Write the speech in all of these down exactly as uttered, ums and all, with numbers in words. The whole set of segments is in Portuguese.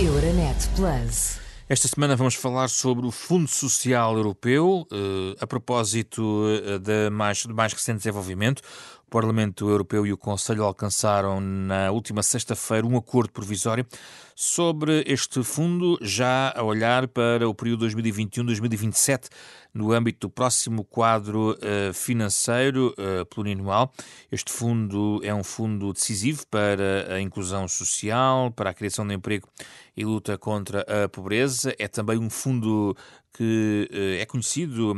Euronet Plus. Esta semana vamos falar sobre o Fundo Social Europeu, eh, a propósito eh, de, mais, de mais recente desenvolvimento. O Parlamento Europeu e o Conselho alcançaram na última sexta-feira um acordo provisório sobre este fundo, já a olhar para o período dois mil e vinte e um a dois mil e vinte e sete, no âmbito do próximo quadro eh, financeiro eh, plurianual. Este fundo é um fundo decisivo para a inclusão social, para a criação de emprego e luta contra a pobreza. É também um fundo que é conhecido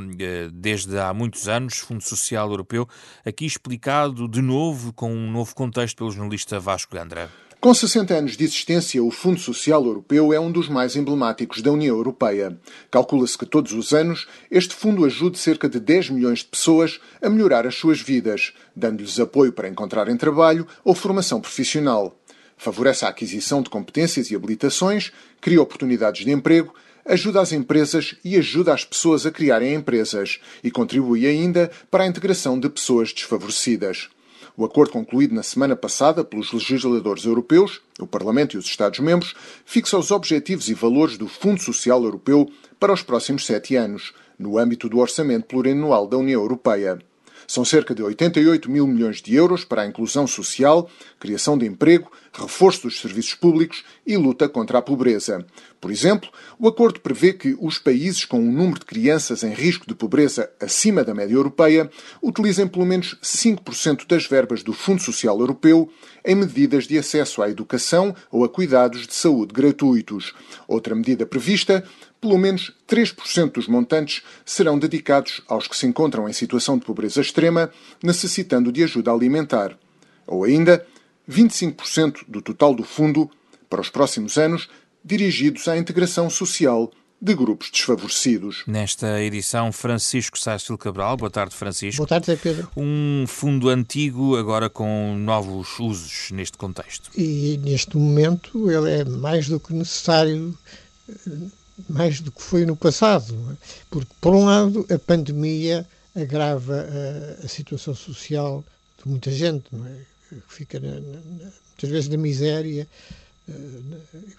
desde há muitos anos, Fundo Social Europeu, aqui explicado de novo com um novo contexto pelo jornalista Vasco de André. Com sessenta anos de existência, o Fundo Social Europeu é um dos mais emblemáticos da União Europeia. Calcula-se que todos os anos este fundo ajude cerca de dez milhões de pessoas a melhorar as suas vidas, dando-lhes apoio para encontrarem trabalho ou formação profissional. Favorece a aquisição de competências e habilitações, cria oportunidades de emprego, ajuda as empresas e ajuda as pessoas a criarem empresas e contribui ainda para a integração de pessoas desfavorecidas. O acordo concluído na semana passada pelos legisladores europeus, o Parlamento e os Estados-membros, fixa os objetivos e valores do Fundo Social Europeu para os próximos sete anos, no âmbito do Orçamento Plurianual da União Europeia. São cerca de oitenta e oito mil milhões de euros para a inclusão social, criação de emprego, reforço dos serviços públicos e luta contra a pobreza. Por exemplo, o acordo prevê que os países com um número de crianças em risco de pobreza acima da média europeia utilizem pelo menos cinco por cento das verbas do Fundo Social Europeu em medidas de acesso à educação ou a cuidados de saúde gratuitos. Outra medida prevista: pelo menos três por cento dos montantes serão dedicados aos que se encontram em situação de pobreza extrema, necessitando de ajuda alimentar. Ou ainda, vinte e cinco por cento do total do fundo, para os próximos anos, dirigidos à integração social de grupos desfavorecidos. Nesta edição, Francisco Sácil Cabral. Boa tarde, Francisco. Boa tarde, Pedro. Um fundo antigo, agora com novos usos neste contexto. E neste momento ele é mais do que necessário, mais do que foi no passado, porque, por um lado, a pandemia agrava a, a situação social de muita gente, não é? Fica na, na, muitas vezes na miséria,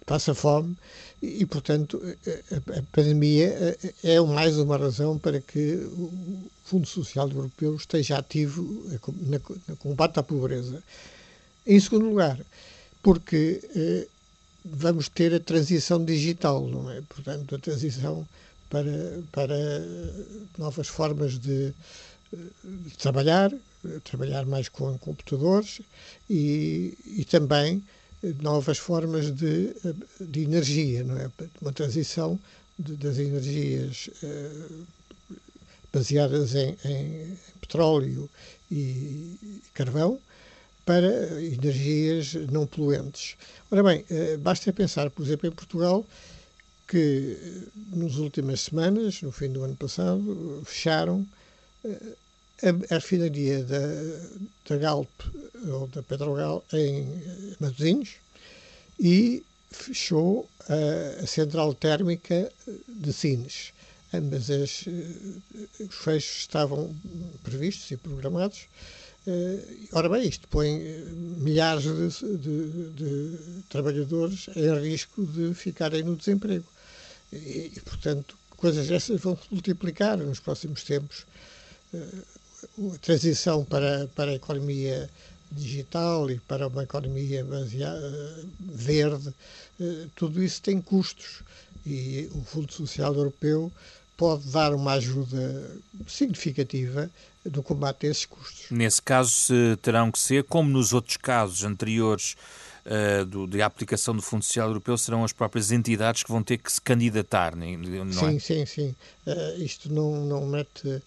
passa fome e, portanto, a, a pandemia é mais uma razão para que o Fundo Social Europeu esteja ativo na, na combate à pobreza. Em segundo lugar, porque vamos ter a transição digital, não é? Portanto, a transição para, para novas formas de, de trabalhar, trabalhar mais com computadores e, e também novas formas de, de energia, não é? Uma transição de, das energias uh, baseadas em, em petróleo e, e carvão para energias não poluentes. Ora bem, basta pensar, por exemplo, em Portugal, que nas últimas semanas, no fim do ano passado, fecharam a refinaria da, da Galp ou da Petrogal em Matosinhos e fechou a, a central térmica de Sines. Ambas as, os fechos estavam previstos e programados. Ora bem, isto põe milhares de, de, de trabalhadores em risco de ficarem no desemprego. E, e, portanto, coisas dessas vão se multiplicar nos próximos tempos. A transição para, para a economia digital e para uma economia baseada, verde, tudo isso tem custos. E o Fundo Social Europeu pode dar uma ajuda significativa no combate a esses custos. Nesse caso, terão que ser, como nos outros casos anteriores uh, do, de aplicação do Fundo Social Europeu, serão as próprias entidades que vão ter que se candidatar, não é? Sim, sim, sim. Uh, isto não, não mete, uh,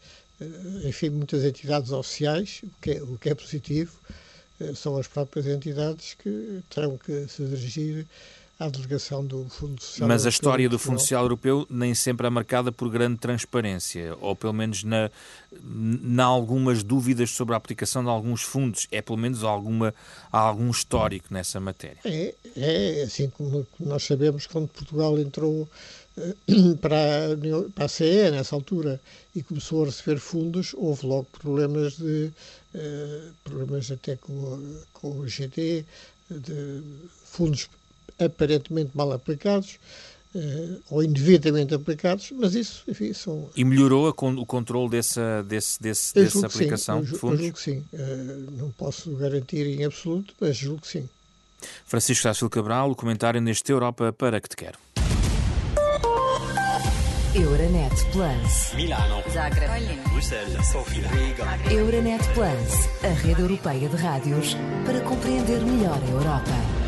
enfim, muitas entidades oficiais, o que é, o que é positivo. Uh, são as próprias entidades que terão que se dirigir à delegação do Fundo Social Mas Europeu. Mas a história do Fundo Social Europeu nem sempre é marcada por grande transparência, ou pelo menos na, na algumas dúvidas sobre a aplicação de alguns fundos. É pelo menos alguma, algum histórico nessa matéria. É, é assim como nós sabemos, quando Portugal entrou para a, para a C E, nessa altura, e começou a receber fundos, houve logo problemas, de, problemas até com, com o I G T, de fundos aparentemente mal aplicados, Uh, ou indevidamente aplicados, mas isso, enfim, são... E melhorou a con o controle dessa, desse, desse, dessa aplicação de fundos? Eu julgo que sim. Uh, não posso garantir em absoluto, mas julgo que sim. Francisco Sácil Cabral, o comentário neste Europa para que te quero. Euronet Plus. Milano. Zagreb. Bruxelas. Sofia. Euronet Plus, a rede europeia de rádios para compreender melhor a Europa.